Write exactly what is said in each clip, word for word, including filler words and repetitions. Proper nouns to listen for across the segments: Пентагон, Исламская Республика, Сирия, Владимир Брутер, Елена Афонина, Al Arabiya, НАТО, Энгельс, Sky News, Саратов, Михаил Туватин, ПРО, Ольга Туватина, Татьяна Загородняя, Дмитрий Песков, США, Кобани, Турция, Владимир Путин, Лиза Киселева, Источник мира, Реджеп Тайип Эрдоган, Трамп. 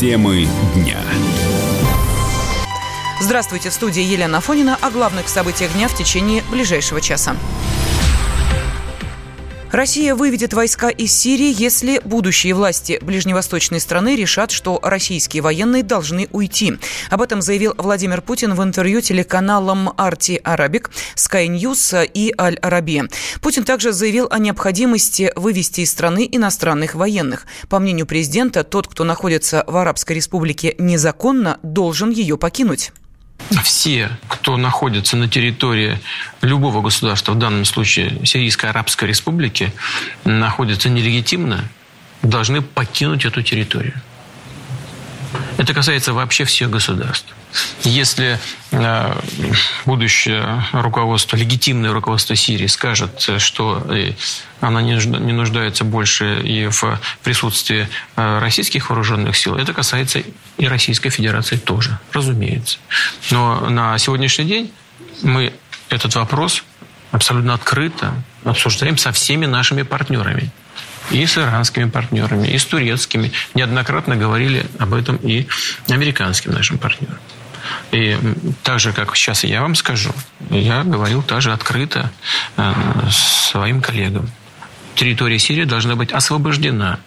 Темы дня. Здравствуйте, в студии Елена Афонина. О главных событиях дня в течение ближайшего часа. Россия выведет войска из Сирии, если будущие власти ближневосточной страны решат, что российские военные должны уйти. Об этом заявил Владимир Путин в интервью телеканалам эр ти Arabic, Sky News и Al Arabiya. Путин также заявил о необходимости вывести из страны иностранных военных. По мнению президента, тот, кто находится в Арабской Республике незаконно, должен ее покинуть. Все, кто находится на территории любого государства, в данном случае Сирийской Арабской Республики, находятся нелегитимно, должны покинуть эту территорию. Это касается вообще всех государств. Если будущее руководство, легитимное руководство Сирии скажет, что она не нуждается больше и в присутствии российских вооруженных сил, это касается и Российской Федерации тоже, разумеется. Но на сегодняшний день мы этот вопрос абсолютно открыто обсуждаем со всеми нашими партнерами. И с иранскими партнерами, и с турецкими. Неоднократно говорили об этом и американским нашим партнерам. И так же, как сейчас я вам скажу, я говорил также открыто своим коллегам. Территория Сирии должна быть освобождена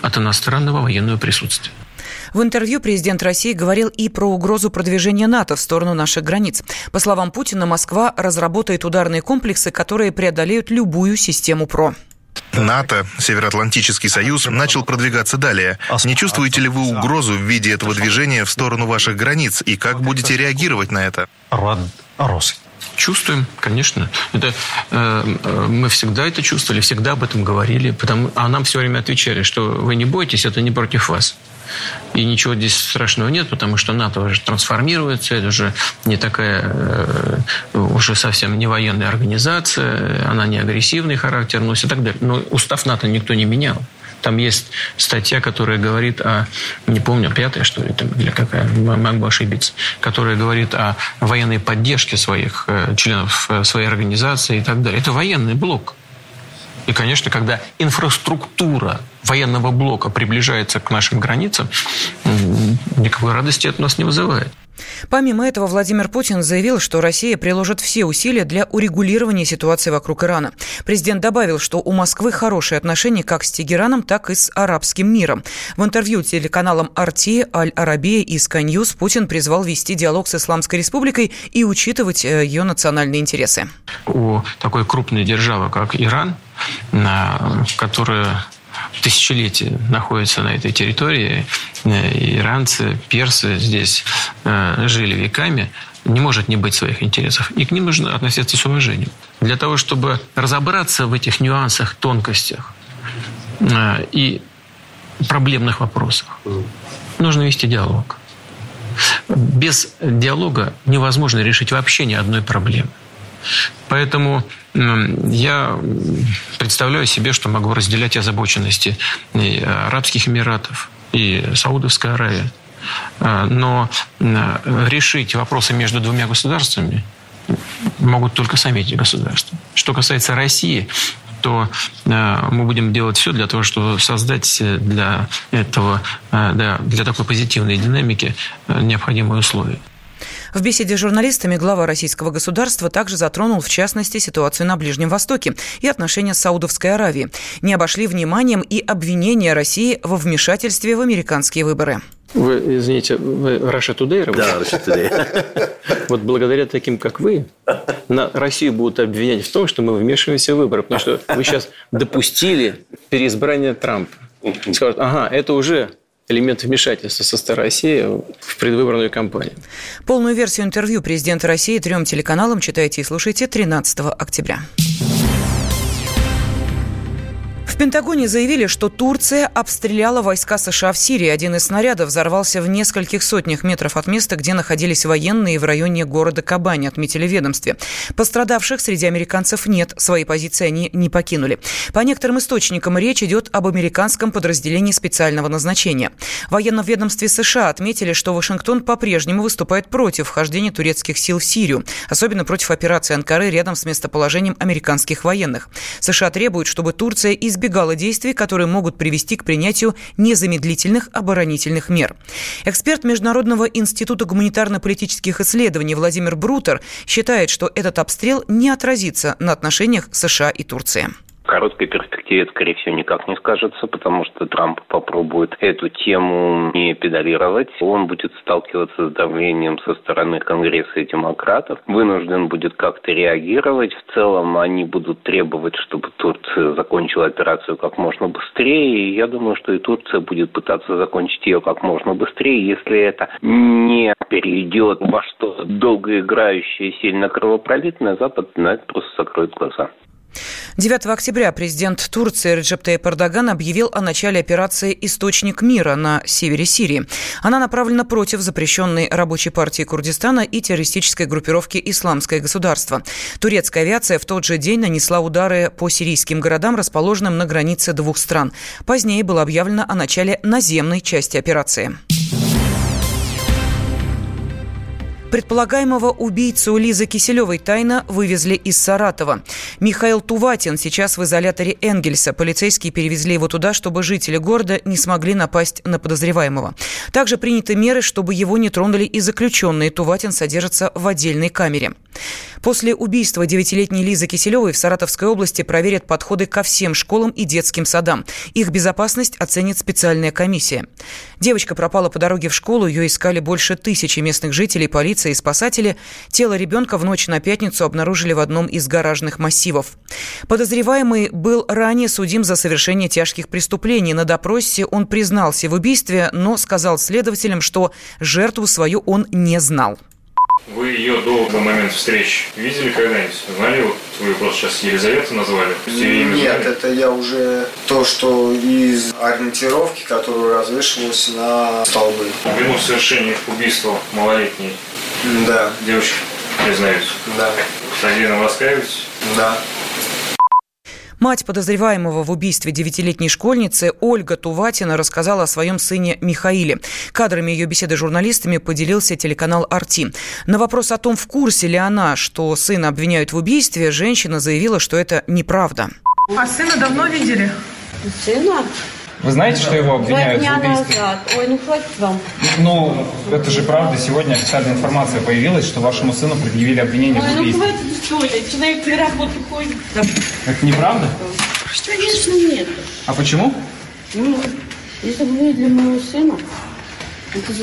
от иностранного военного присутствия. В интервью президент России говорил и про угрозу продвижения НАТО в сторону наших границ. По словам Путина, Москва разработает ударные комплексы, которые преодолеют любую систему ПРО. НАТО, Североатлантический союз, начал продвигаться далее. Не чувствуете ли вы угрозу в виде этого движения в сторону ваших границ? И как будете реагировать на это? Чувствуем, конечно. Это, э, мы всегда это чувствовали, всегда об этом говорили. Потому, а нам все время отвечали, что вы не бойтесь, это не против вас. И ничего здесь страшного нет, потому что НАТО уже трансформируется, это уже не такая, уже совсем не военная организация, она не агрессивный характер носит и так далее. Но устав НАТО никто не менял. Там есть статья, которая говорит о, не помню, пятая, что ли, там, или какая, могу ошибиться, которая говорит о военной поддержке своих членов, своей организации и так далее. Это военный блок. И, конечно, когда инфраструктура военного блока приближается к нашим границам, никакой радости это у нас не вызывает. Помимо этого, Владимир Путин заявил, что Россия приложит все усилия для урегулирования ситуации вокруг Ирана. Президент добавил, что у Москвы хорошие отношения как с Тегераном, так и с арабским миром. В интервью телеканалам эр ти, Al Arabiya и Sky News Путин призвал вести диалог с Исламской Республикой и учитывать ее национальные интересы. У такой крупной державы, как Иран, которая тысячелетия находится на этой территории, иранцы, персы здесь э, жили веками, не может не быть своих интересов. И к ним нужно относиться с уважением. Для того, чтобы разобраться в этих нюансах, тонкостях э, и проблемных вопросах, нужно вести диалог. Без диалога невозможно решить вообще ни одной проблемы. Поэтому я представляю себе, что могу разделять озабоченности и Арабских Эмиратов, и Саудовской Аравии. Но решить вопросы между двумя государствами могут только сами эти государства. Что касается России, то мы будем делать все для того, чтобы создать для этого, для такой позитивной динамики необходимые условия. В беседе с журналистами глава российского государства также затронул, в частности, ситуацию на Ближнем Востоке и отношения с Саудовской Аравией. Не обошли вниманием и обвинения России во вмешательстве в американские выборы. Вы, извините, вы Russia Today работаете? Да, Russia Today. Вот благодаря таким, как вы, на Россию будут обвинять в том, что мы вмешиваемся в выборы. Потому что вы сейчас допустили переизбрание Трампа. Скажут, ага, это уже... элемент вмешательства со стороны России в предвыборную кампанию. Полную версию интервью президента России трем телеканалам читайте и слушайте тринадцатого октября. В Пентагоне заявили, что Турция обстреляла войска США в Сирии. Один из снарядов взорвался в нескольких сотнях метров от места, где находились военные в районе города Кобани, отметили в ведомстве. Пострадавших среди американцев нет. Свои позиции они не покинули. По некоторым источникам речь идет об американском подразделении специального назначения. В военном ведомстве США отметили, что Вашингтон по-прежнему выступает против вхождения турецких сил в Сирию, особенно против операции Анкары рядом с местоположением американских военных. США требуют, чтобы Турция избегала избегала действий, которые могут привести к принятию незамедлительных оборонительных мер. Эксперт Международного института гуманитарно-политических исследований Владимир Брутер считает, что этот обстрел не отразится на отношениях США и Турции. В короткой перспективе это, скорее всего, никак не скажется, потому что Трамп попробует эту тему не педалировать. Он будет сталкиваться с давлением со стороны Конгресса и демократов, вынужден будет как-то реагировать. В целом они будут требовать, чтобы Турция закончила операцию как можно быстрее. И я думаю, что и Турция будет пытаться закончить ее как можно быстрее, если это не перейдет во что-то долгоиграющее, сильно кровопролитное. Запад на это просто закроет глаза. девятого октября президент Турции Реджеп Тайип Эрдоган объявил о начале операции «Источник мира» на севере Сирии. Она направлена против запрещенной рабочей партии Курдистана и террористической группировки «Исламское государство». Турецкая авиация в тот же день нанесла удары по сирийским городам, расположенным на границе двух стран. Позднее было объявлено о начале наземной части операции. Предполагаемого убийцу Лизы Киселевой тайно вывезли из Саратова. Михаил Туватин сейчас в изоляторе Энгельса. Полицейские перевезли его туда, чтобы жители города не смогли напасть на подозреваемого. Также приняты меры, чтобы его не тронули и заключенные. Туватин содержится в отдельной камере. После убийства девятилетней Лизы Киселевой в Саратовской области проверят подходы ко всем школам и детским садам. Их безопасность оценит специальная комиссия. Девочка пропала по дороге в школу. Ее искали больше тысячи местных жителей, полиции и спасатели. Тело ребенка в ночь на пятницу обнаружили в одном из гаражных массивов. Подозреваемый был ранее судим за совершение тяжких преступлений. На допросе он признался в убийстве, но сказал следователям, что жертву свою он не знал. Вы ее до момента встречи видели когда-нибудь? Знали? Вот вы просто сейчас Елизавету назвали. Нет, это я уже то, что из ориентировки, которая развешивалась на столбы. Вину в совершении убийства малолетней да. девочки признаюсь? Да. Садина воскаиваетесь? Да. Мать подозреваемого в убийстве девятилетней школьницы Ольга Туватина рассказала о своем сыне Михаиле. Кадрами ее беседы с журналистами поделился телеканал эр ти. На вопрос о том, в курсе ли она, что сына обвиняют в убийстве, женщина заявила, что это неправда. А сына давно видели? Сына? Вы знаете, что его обвиняют в убийстве? Ой, ну хватит вам. Ну, это же правда. Сегодня официальная информация появилась, что вашему сыну предъявили обвинение в убийстве. Ой, ну хватит сегодня. Человек на работу ходит. Это неправда? Конечно, нет. А почему? Ну, если бы вы для моего сына.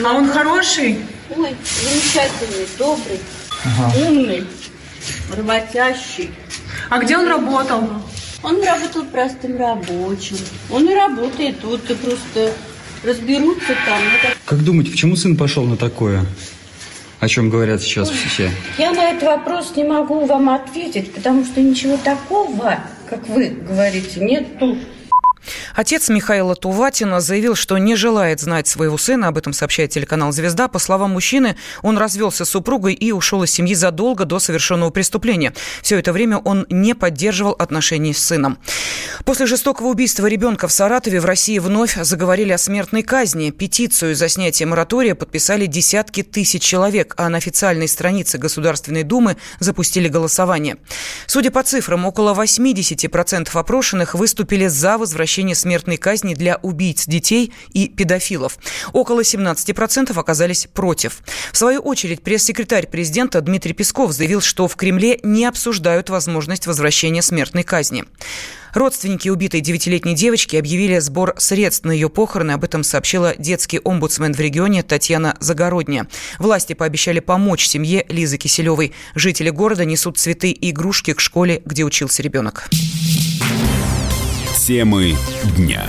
А он хороший? Ой, замечательный, добрый, ага. умный, работящий. А где он работал? Он работал простым рабочим. Он и работает, вот и просто разберутся там. Как думаете, почему сын пошел на такое? О чем говорят сейчас все? Я на этот вопрос не могу вам ответить, потому что ничего такого, как вы говорите, нет тут. Отец Михаила Туватина заявил, что не желает знать своего сына. Об этом сообщает телеканал «Звезда». По словам мужчины, он развелся с супругой и ушел из семьи задолго до совершенного преступления. Все это время он не поддерживал отношений с сыном. После жестокого убийства ребенка в Саратове в России вновь заговорили о смертной казни. Петицию за снятие моратория подписали десятки тысяч человек, а на официальной странице Государственной Думы запустили голосование. Судя по цифрам, около восемьдесят процентов опрошенных выступили за возвращение смертной казни для убийц детей и педофилов. Около семнадцать процентов оказались против. В свою очередь, пресс-секретарь президента Дмитрий Песков заявил, что в Кремле не обсуждают возможность возвращения смертной казни. Родственники убитой девятилетней девочки объявили сбор средств на ее похороны. Об этом сообщила детский омбудсмен в регионе Татьяна Загородняя. Власти пообещали помочь семье Лизы Киселевой. Жители города несут цветы и игрушки к школе, где учился ребенок. Темы дня.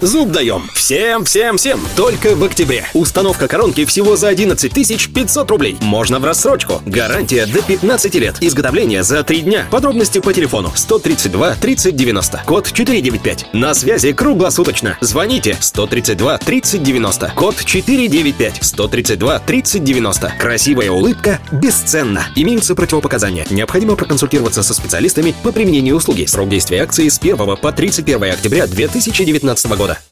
Зуб даем. Всем, всем, всем. Только в октябре. Установка коронки всего за одиннадцать тысяч пятьсот рублей. Можно в рассрочку. Гарантия до пятнадцати лет. Изготовление за три дня. Подробности по телефону сто тридцать два тридцать девяносто. Код четыреста девяносто пять. На связи круглосуточно. Звоните сто тридцать два тридцать девяносто. Код четыреста девяносто пять. сто тридцать два тридцать девяносто. Красивая улыбка бесценна. Имеются противопоказания. Необходимо проконсультироваться со специалистами по применению услуги. Срок действия акции с первого по тридцать первое октября две тысячи девятнадцатого года.